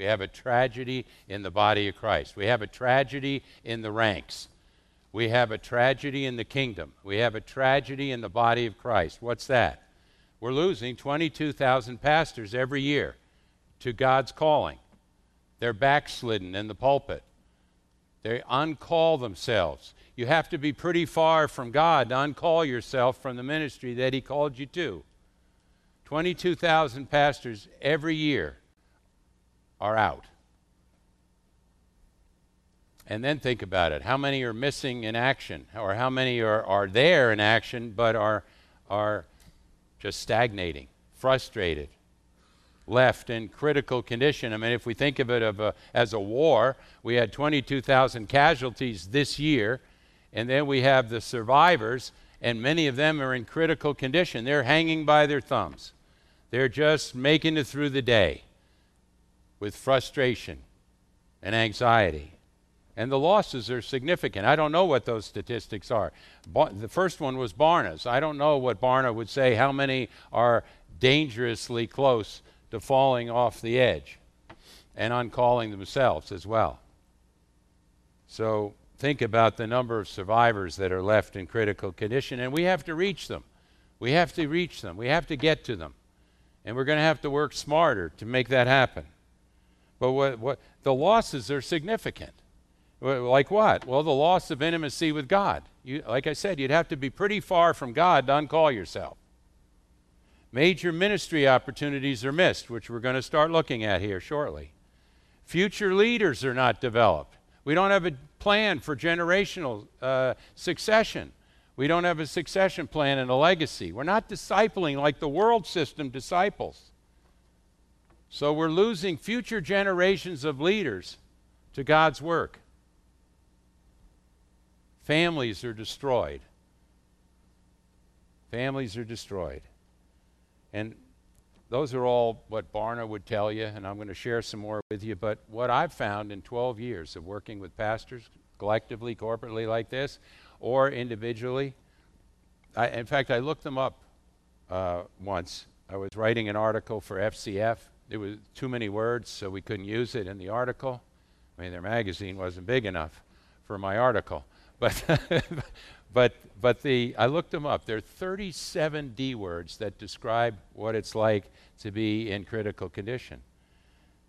We have a tragedy in the body of Christ. We have a tragedy in the ranks. We have a tragedy in the kingdom. We have a tragedy in the body of Christ. What's that? We're losing 22,000 pastors every year to God's calling. They're backslidden in the pulpit. They uncall themselves. You have to be pretty far from God to uncall yourself from the ministry that He called you to. 22,000 pastors every year are out. And then think about it. How many are missing in action? Or how many are there in action but are just stagnating, frustrated, left in critical condition? I mean, if we think of it as a war, we had 22,000 casualties this year, and then we have the survivors, and many of them are in critical condition. They're hanging by their thumbs. They're just making it through the day with frustration and anxiety. And the losses are significant. I don't know what those statistics are. The first one was Barna's. I don't know what Barna would say, how many are dangerously close to falling off the edge and uncalling themselves as well. So think about the number of survivors that are left in critical condition, and we have to reach them. We have to reach them. We have to get to them. And we're going to have to work smarter to make that happen. But the losses are significant. Like what? Well, the loss of intimacy with God. Like I said, you'd have to be pretty far from God to uncall yourself. Major ministry opportunities are missed, which we're going to start looking at here shortly. Future leaders are not developed. We don't have a plan for generational succession. We don't have a succession plan and a legacy. We're not discipling like the world system disciples. So we're losing future generations of leaders to God's work. Families are destroyed. Families are destroyed. And those are all what Barna would tell you, and I'm going to share some more with you. But what I've found in 12 years of working with pastors, collectively, corporately like this, or individually, in fact, I looked them up once. I was writing an article for FCF. There was too many words, so we couldn't use it in the article. I mean, their magazine wasn't big enough for my article. But I looked them up. There are 37 D words that describe what it's like to be in critical condition.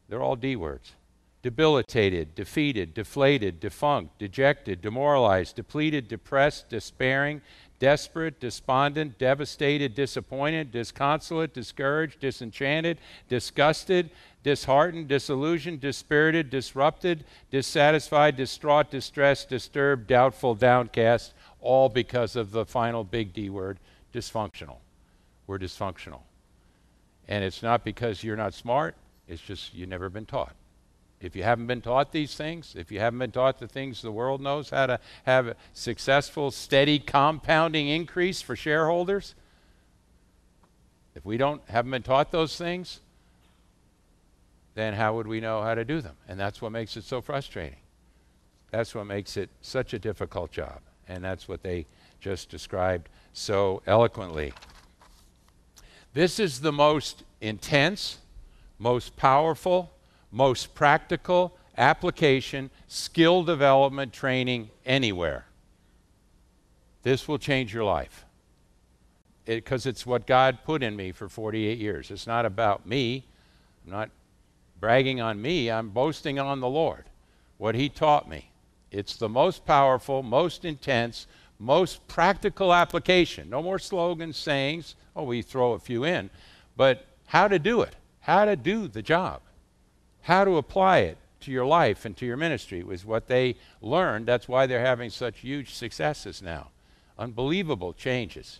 They're all D words. Debilitated, defeated, deflated, defunct, dejected, demoralized, depleted, depressed, despairing, desperate, despondent, devastated, disappointed, disconsolate, discouraged, disenchanted, disgusted, disheartened, disillusioned, dispirited, disrupted, dissatisfied, distraught, distressed, disturbed, doubtful, downcast, all because of the final big D word, dysfunctional. We're dysfunctional. And it's not because you're not smart, it's just you've never been taught. If you haven't been taught these things, if you haven't been taught the things the world knows, how to have a successful, steady, compounding increase for shareholders, if we haven't been taught those things, then how would we know how to do them? And that's what makes it so frustrating. That's what makes it such a difficult job. And that's what they just described so eloquently. This is the most intense, most powerful, most practical application, skill development training anywhere. This will change your life. Because it's what God put in me for 48 years. It's not about me. I'm not bragging on me. I'm boasting on the Lord, what He taught me. It's the most powerful, most intense, most practical application. No more slogans, sayings. Oh, we throw a few in. But how to do it. How to do the job. How to apply it to your life and to your ministry was what they learned. That's why they're having such huge successes now. Unbelievable changes.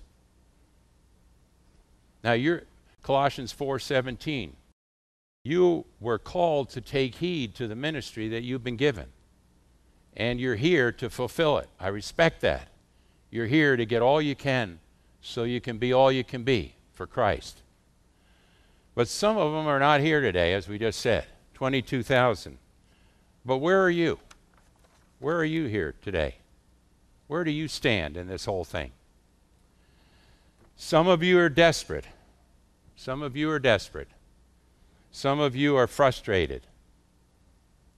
Now, Colossians 4:17. You were called to take heed to the ministry that you've been given. And you're here to fulfill it. I respect that. You're here to get all you can so you can be all you can be for Christ. But some of them are not here today, as we just said, 22,000. But where are you? Where are you here today? Where do you stand in this whole thing? Some of you are desperate. Some of you are desperate. Some of you are frustrated.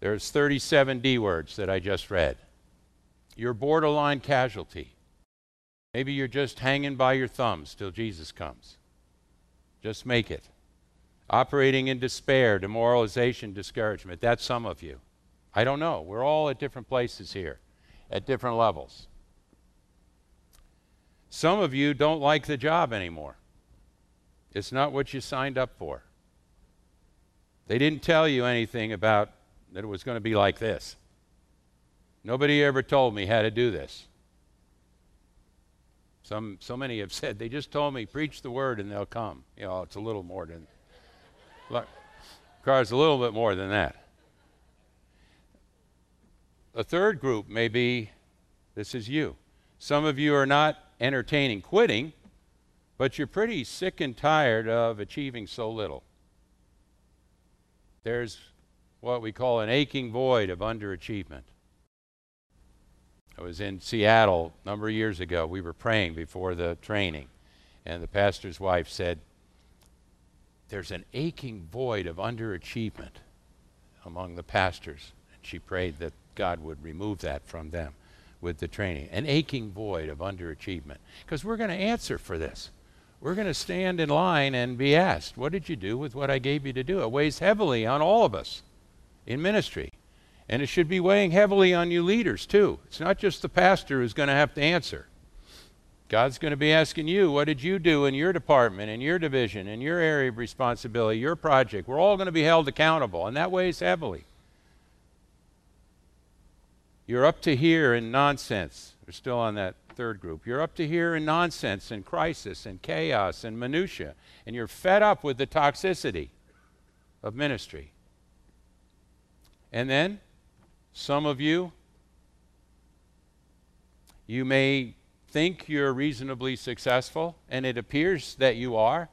There's 37 D words that I just read. You're borderline casualty. Maybe you're just hanging by your thumbs till Jesus comes. Just make it. Operating in despair, demoralization, discouragement. That's some of you. I don't know. We're all at different places here, at different levels. Some of you don't like the job anymore. It's not what you signed up for. They didn't tell you anything about that it was going to be like this. Nobody ever told me how to do this. So many have said, they just told me, preach the word and they'll come. You know, it's a little more than, look, Car's a little bit more than that. A third group may be, this is you. Some of you are not entertaining quitting, but you're pretty sick and tired of achieving so little. There's what we call an aching void of underachievement. I was in Seattle a number of years ago. We were praying before the training, and the pastor's wife said, there's an aching void of underachievement among the pastors. And she prayed that God would remove that from them with the training. An aching void of underachievement. Because we're going to answer for this. We're going to stand in line and be asked, what did you do with what I gave you to do? It weighs heavily on all of us in ministry. And it should be weighing heavily on you leaders, too. It's not just the pastor who's going to have to answer. God's going to be asking you, what did you do in your department, in your division, in your area of responsibility, your project? We're all going to be held accountable, and that weighs heavily. You're up to here in nonsense. We're still on that third group. You're up to here in nonsense and crisis and chaos and minutia, and you're fed up with the toxicity of ministry. And then, some of you may think you're reasonably successful, and it appears that you are.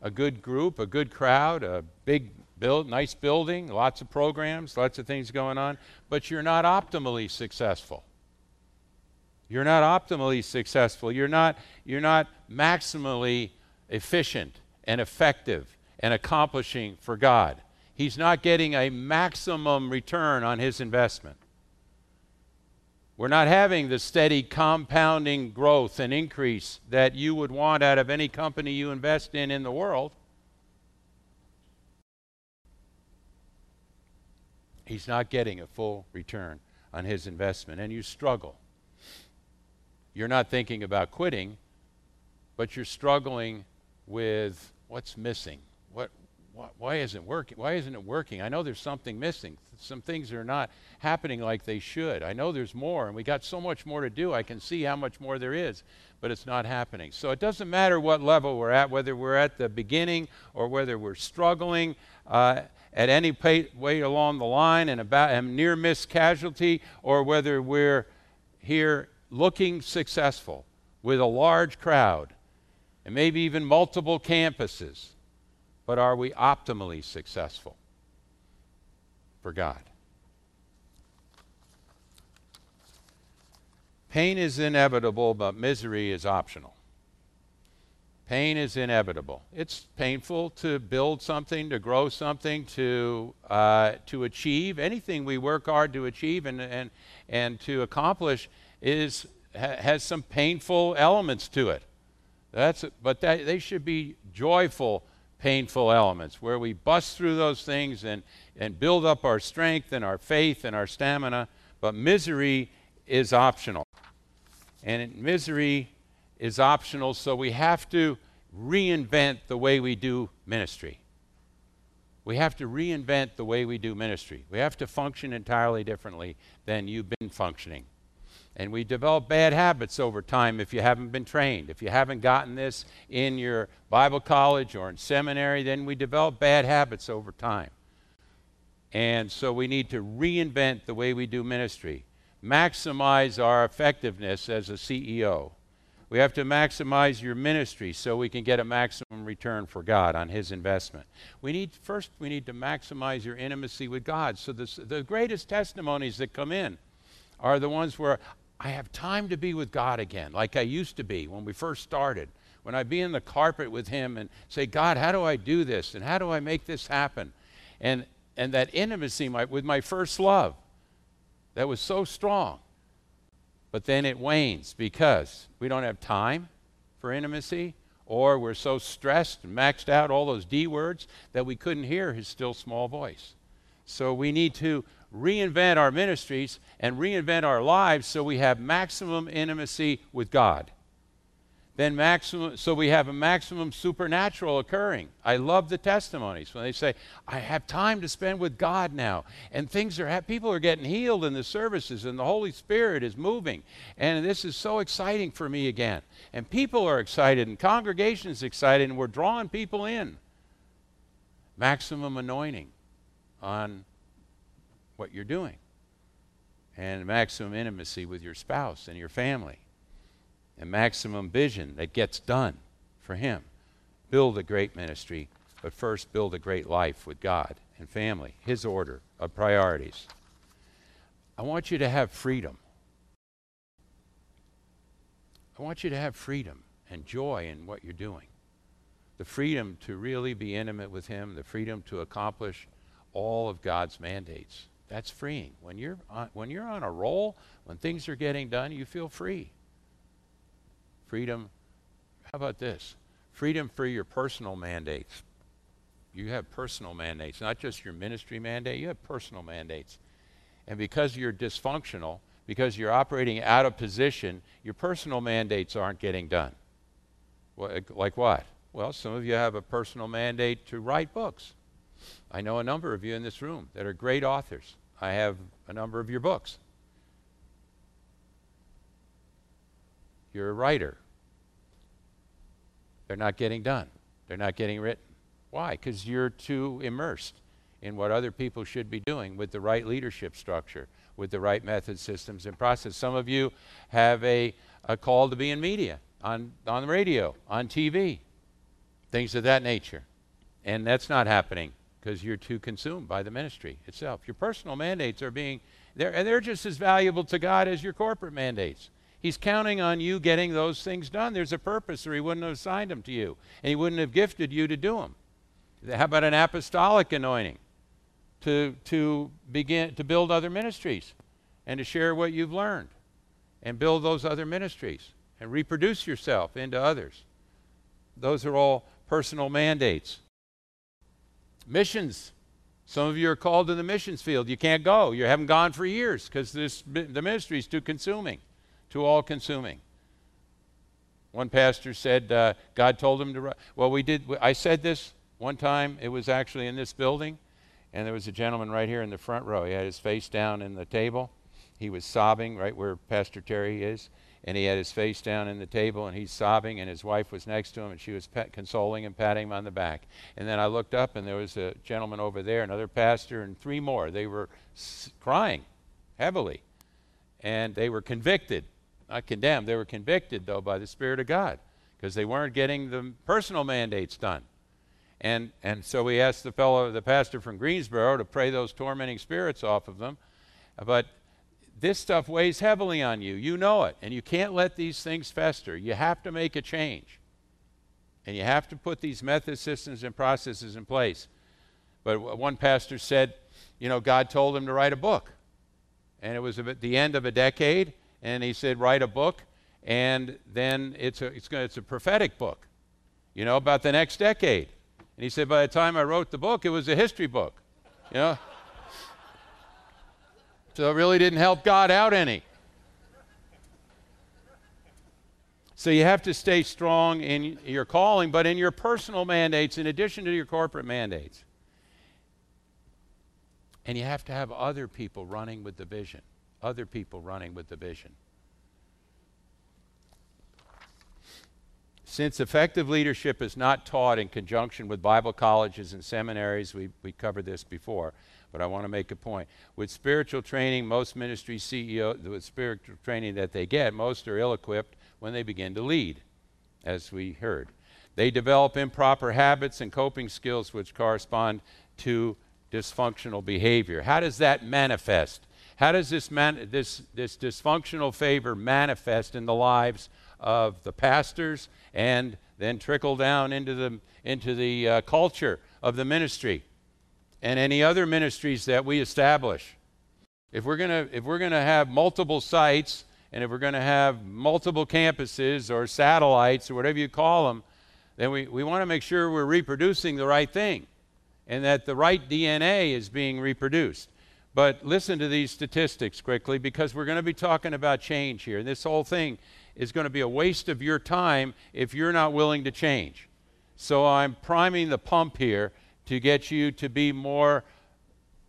A good group, a good crowd, a big, nice building, lots of programs, lots of things going on, but you're not optimally successful. You're not optimally successful. You're not maximally efficient and effective and accomplishing for God. He's not getting a maximum return on his investment. We're not having the steady compounding growth and increase that you would want out of any company you invest in the world. He's not getting a full return on his investment, and you struggle. You're not thinking about quitting, but you're struggling with what's missing. Why isn't it working? Why isn't it working? I know there's something missing. Some things are not happening like they should. I know there's more, and we got so much more to do. I can see how much more there is, but it's not happening. So it doesn't matter what level we're at, whether we're at the beginning or whether we're struggling at any way along the line and about a near-miss casualty, or whether we're here looking successful with a large crowd and maybe even multiple campuses. But are we optimally successful for God? Pain is inevitable, but misery is optional. Pain is inevitable. It's painful to build something, to grow something, to achieve. Anything we work hard to achieve and to accomplish has some painful elements to it. But they should be joyful, painful elements, where we bust through those things and build up our strength and our faith and our stamina. But misery is optional. And misery is optional, so we have to reinvent the way we do ministry. We have to reinvent the way we do ministry. We have to function entirely differently than you've been functioning. And we develop bad habits over time if you haven't been trained. If you haven't gotten this in your Bible college or in seminary, then we develop bad habits over time. And so we need to reinvent the way we do ministry. Maximize our effectiveness as a CEO. We have to maximize your ministry so we can get a maximum return for God on his investment. First, we need to maximize your intimacy with God. So the greatest testimonies that come in are the ones where I have time to be with God again, like I used to be when we first started, when I'd be in the carpet with him and say, God, how do I do this? And how do I make this happen? And and that intimacy with my first love that was so strong. But then it wanes because we don't have time for intimacy, or we're so stressed and maxed out, all those D words, that we couldn't hear his still small voice. So we need to reinvent our ministries and reinvent our lives so we have maximum intimacy with God. Then maximum, so we have a maximum supernatural occurring. I love the testimonies when they say, I have time to spend with God now. And things are, people are getting healed in the services, and the Holy Spirit is moving. And this is so exciting for me again. And people are excited, and congregations excited, and we're drawing people in. Maximum anointing on what you're doing. And maximum intimacy with your spouse and your family. And maximum vision that gets done for him. Build a great ministry, but first build a great life with God and family, his order of priorities. I want you to have freedom. I want you to have freedom and joy in what you're doing. The freedom to really be intimate with him, the freedom to accomplish all of God's mandates. That's freeing. When you're on a roll, when things are getting done, you feel free. Freedom, how about this? Freedom for your personal mandates. You have personal mandates, not just your ministry mandate, you have personal mandates. And because you're dysfunctional, because you're operating out of position, your personal mandates aren't getting done. Like what? Well, some of you have a personal mandate to write books. I know a number of you in this room that are great authors. I have a number of your books. You're a writer. They're not getting done. They're not getting written. Why? Because you're too immersed in what other people should be doing with the right leadership structure, with the right method, systems, and process. Some of you have a call to be in media, on the radio, on TV, things of that nature. And that's not happening because you're too consumed by the ministry itself. Your personal mandates are they're just as valuable to God as your corporate mandates. He's counting on you getting those things done. There's a purpose, or he wouldn't have assigned them to you, and he wouldn't have gifted you to do them. How about an apostolic anointing to begin to build other ministries and to share what you've learned and build those other ministries and reproduce yourself into others? Those are all personal mandates. Missions. Some of you are called to the missions field. You can't go. You haven't gone for years because the ministry is too consuming. To all-consuming. One pastor said God told him to write. Well, I said this one time. It was actually in this building, and there was a gentleman right here in the front row. He had his face down in the table. He was sobbing right where Pastor Terry is, and he had his face down in the table, and he's sobbing, and his wife was next to him, and she was consoling and patting him on the back. And then I looked up, and there was a gentleman over there, another pastor, and three more. They were crying heavily, and they were convicted. Not condemned. They were convicted, though, by the Spirit of God because they weren't getting the personal mandates done. And so we asked the pastor from Greensboro, to pray those tormenting spirits off of them. But this stuff weighs heavily on you. You know it, and you can't let these things fester. You have to make a change, and you have to put these methods, systems, and processes in place. But one pastor said, you know, God told him to write a book, and it was at the end of a decade, and he said, write a book, and then it's a prophetic book, you know, about the next decade. And he said, by the time I wrote the book, it was a history book, you know. So it really didn't help God out any. So you have to stay strong in your calling, but in your personal mandates in addition to your corporate mandates. And you have to have other people running with the vision. Other people running with the vision. Since effective leadership is not taught in conjunction with Bible colleges and seminaries, we covered this before, but I want to make a point. With spiritual training, most ministry CEOs, with spiritual training that they get, most are ill-equipped when they begin to lead, as we heard. They develop improper habits and coping skills which correspond to dysfunctional behavior. How does that manifest? How does this dysfunctional favor manifest in the lives of the pastors and then trickle down into the culture of the ministry? and any other ministries that we establish. If we're gonna have multiple sites, and if we're gonna have multiple campuses or satellites or whatever you call them, then we want to make sure we're reproducing the right thing and that the right DNA is being reproduced. But listen to these statistics quickly, because we're going to be talking about change here. This whole thing is going to be a waste of your time if you're not willing to change. So I'm priming the pump here to get you to be more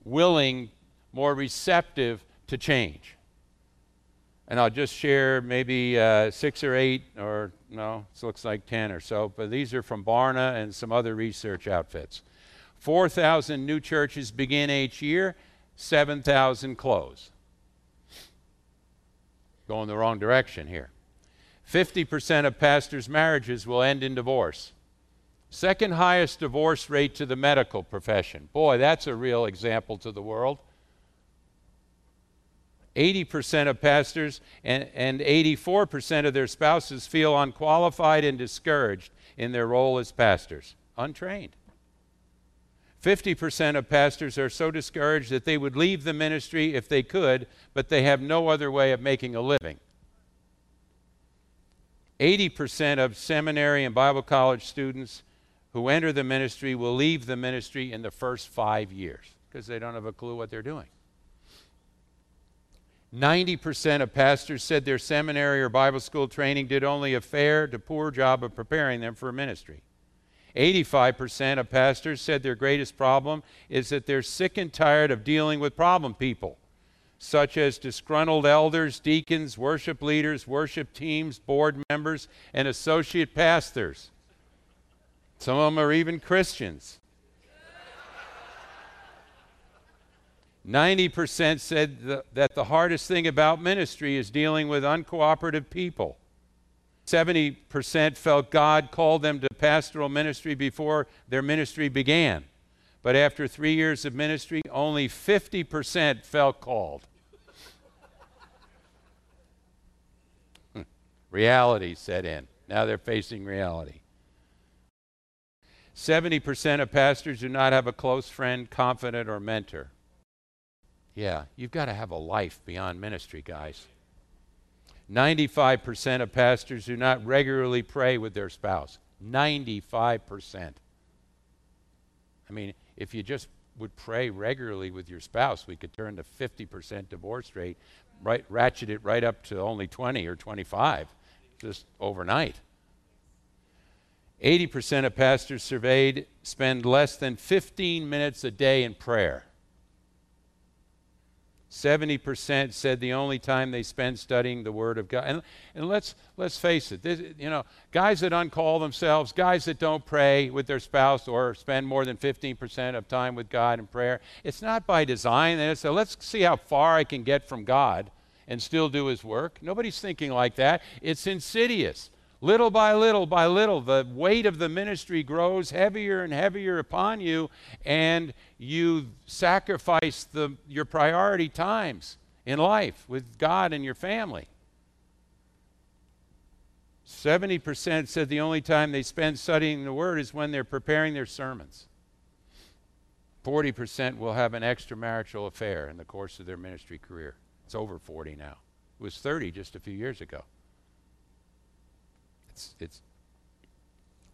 willing, more receptive to change. And I'll just share maybe 6 or 8, or no, it looks like 10 or so, but these are from Barna and some other research outfits. 4,000 new churches begin each year, 7,000 close. Going the wrong direction here. 50% of pastors' marriages will end in divorce. Second highest divorce rate to the medical profession. Boy, that's a real example to the world. 80% of pastors and 84% of their spouses feel unqualified and discouraged in their role as pastors. Untrained. 50% of pastors are so discouraged that they would leave the ministry if they could, but they have no other way of making a living. 80% of seminary and Bible college students who enter the ministry will leave the ministry in the first 5 years because they don't have a clue what they're doing. 90% of pastors said their seminary or Bible school training did only a fair to poor job of preparing them for ministry. 85% of pastors said their greatest problem is that they're sick and tired of dealing with problem people, such as disgruntled elders, deacons, worship leaders, worship teams, board members, and associate pastors. Some of them are even Christians. 90% said that the hardest thing about ministry is dealing with uncooperative people. 70% felt God called them to pastoral ministry before their ministry began. But after 3 years of ministry, only 50% felt called. Reality set in. Now they're facing reality. 70% of pastors do not have a close friend, confidant, or mentor. Yeah, you've got to have a life beyond ministry, guys. 95% of pastors do not regularly pray with their spouse. 95%. I mean, if you just would pray regularly with your spouse, we could turn the 50% divorce rate, ratchet it right up to only 20 or 25, just overnight. 80% of pastors surveyed spend less than 15 minutes a day in prayer. 70% said the only time they spend studying the Word of God. And let's face it, this, you know, guys that uncall themselves, guys that don't pray with their spouse or spend more than 15% of time with God in prayer, it's not by design. They say, let's see how far I can get from God and still do His work. Nobody's thinking like that. It's insidious. Little by little by little, the weight of the ministry grows heavier and heavier upon you, and you sacrifice your priority times in life with God and your family. 70% said the only time they spend studying the Word is when they're preparing their sermons. 40% will have an extramarital affair in the course of their ministry career. It's over 40 now. It was 30 just a few years ago.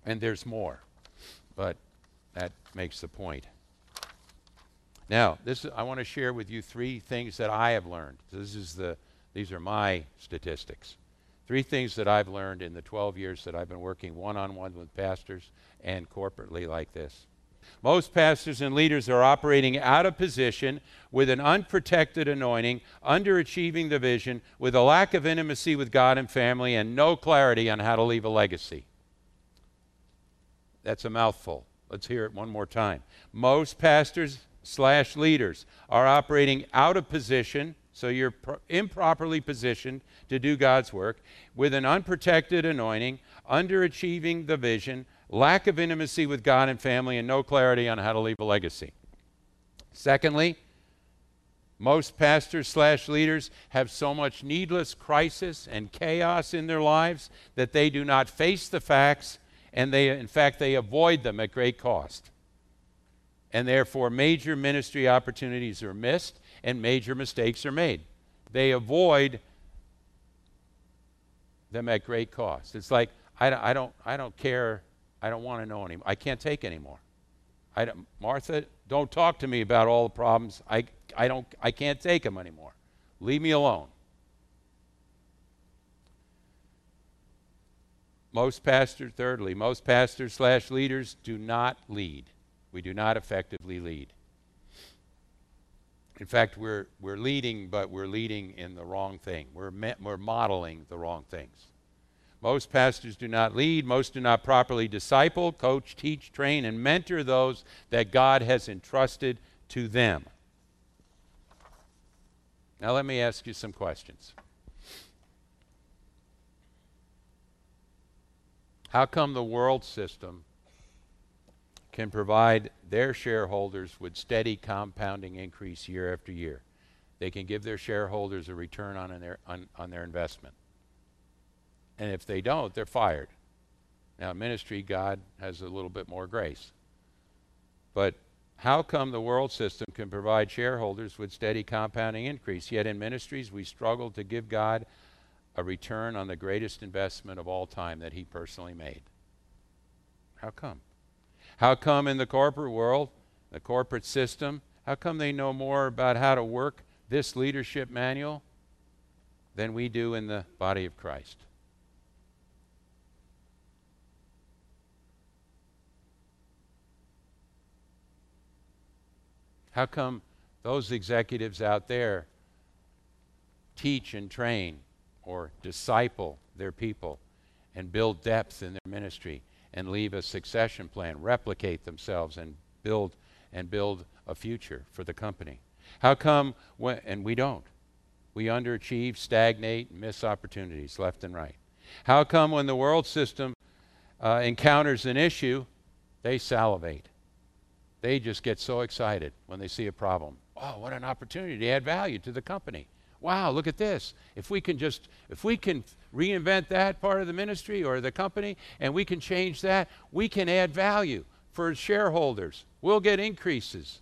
And there's more, but that makes the point. Now, I want to share with you 3 things that I have learned. These are my statistics. 3 things that I've learned in the 12 years that I've been working one-on-one with pastors and corporately like this. Most pastors and leaders are operating out of position with an unprotected anointing, underachieving the vision, with a lack of intimacy with God and family, and no clarity on how to leave a legacy. That's a mouthful. Let's hear it one more time. Most pastors / leaders are operating out of position, so you're improperly positioned to do God's work, with an unprotected anointing, underachieving the vision, lack of intimacy with God and family, and no clarity on how to leave a legacy. Secondly, most pastors / leaders have so much needless crisis and chaos in their lives that they do not face the facts, and in fact, they avoid them at great cost. and therefore major ministry opportunities are missed and major mistakes are made. They avoid them at great cost. It's like, I don't care, I don't want to know anymore, I can't take anymore. Martha, don't talk to me about all the problems, I can't take them anymore. Leave me alone. Most pastors, thirdly, most pastors / leaders do not lead. We do not effectively lead. In fact, we're leading, but we're leading in the wrong thing. We're modeling the wrong things. Most pastors do not lead. Most do not properly disciple, coach, teach, train, and mentor those that God has entrusted to them. Now let me ask you some questions. How come the world system can provide their shareholders with steady compounding increase year after year? They can give their shareholders a return on their investment. And if they don't, they're fired. Now, in ministry, God has a little bit more grace. But how come the world system can provide shareholders with steady compounding increase, yet in ministries we struggle to give God a return on the greatest investment of all time that he personally made? How come? How come in the corporate world, the corporate system, how come they know more about how to work this leadership manual than we do in the body of Christ? How come those executives out there teach and train or disciple their people and build depth in their ministry and leave a succession plan, replicate themselves and build a future for the company? How come, and we don't, we underachieve, stagnate, and miss opportunities left and right? How come when the world system encounters an issue, they salivate? They just get so excited when they see a problem. Oh, what an opportunity to add value to the company. Wow, look at this. If we can reinvent that part of the ministry or the company, and we can change that, we can add value for shareholders. We'll get increases.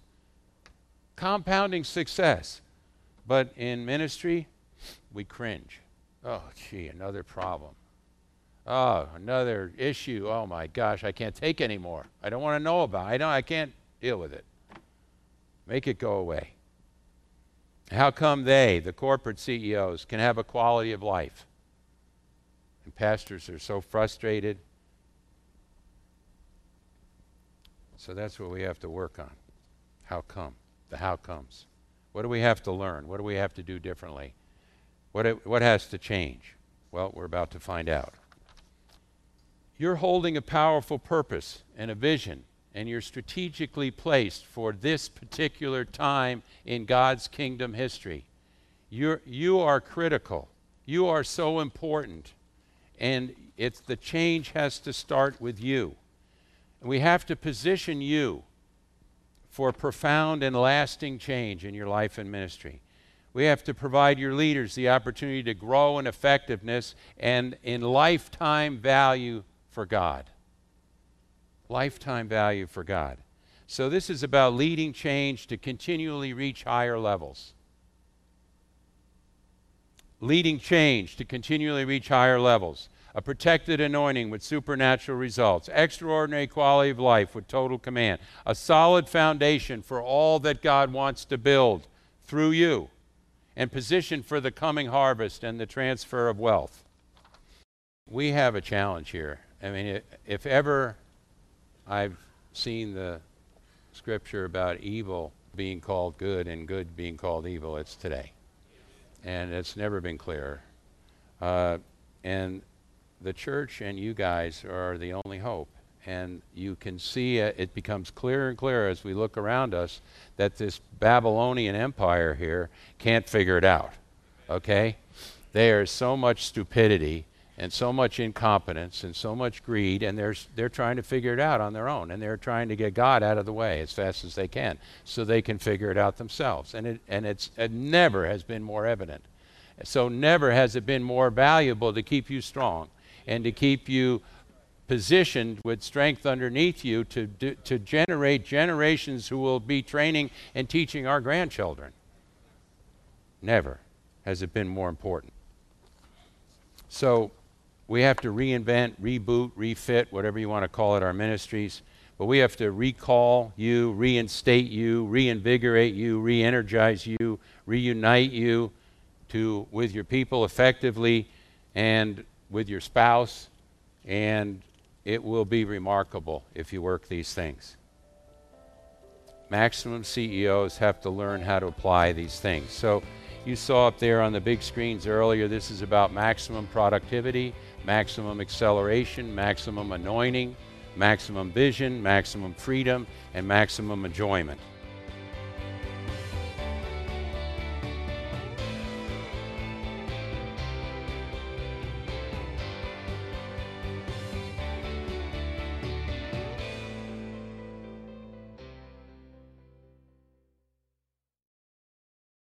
Compounding success. But in ministry, we cringe. Oh, gee, another problem. Oh, another issue. Oh my gosh, I can't take anymore. I don't want to know about it. I can't deal with it. Make it go away. How come they, the corporate CEOs, can have a quality of life? And pastors are so frustrated. So that's what we have to work on. How come? The how comes. What do we have to learn? What do we have to do differently? What has to change? Well, we're about to find out. You're holding a powerful purpose and a vision, and you're strategically placed for this particular time in God's kingdom history. You are critical. You are so important. And it's, the change has to start with you. We have to position you for profound and lasting change in your life and ministry. We have to provide your leaders the opportunity to grow in effectiveness and in lifetime value for God. Lifetime value for God. So this is about leading change to continually reach higher levels. Leading change to continually reach higher levels. A protected anointing with supernatural results. Extraordinary quality of life with total command. A solid foundation for all that God wants to build through you. And position for the coming harvest and the transfer of wealth. We have a challenge here. I mean, if ever I've seen the scripture about evil being called good and good being called evil, it's today. And it's never been clearer. And the church and you guys are the only hope. And you can see it becomes clearer and clearer as we look around us that this Babylonian empire here can't figure it out, okay? There is so much stupidity and so much incompetence and so much greed, and they're trying to figure it out on their own, and they're trying to get God out of the way as fast as they can so they can figure it out themselves. And it never has been more evident. So never has it been more valuable to keep you strong and to keep you positioned with strength underneath you to generate generations who will be training and teaching our grandchildren. Never has it been more important. So we have to reinvent, reboot, refit, whatever you want to call it, our ministries. But we have to recall you, reinstate you, reinvigorate you, re-energize you, reunite you to, with your people effectively and with your spouse, and it will be remarkable if you work these things. Maximum CEOs have to learn how to apply these things. So you saw up there on the big screens earlier, this is about maximum productivity, maximum acceleration, maximum anointing, maximum vision, maximum freedom, and maximum enjoyment.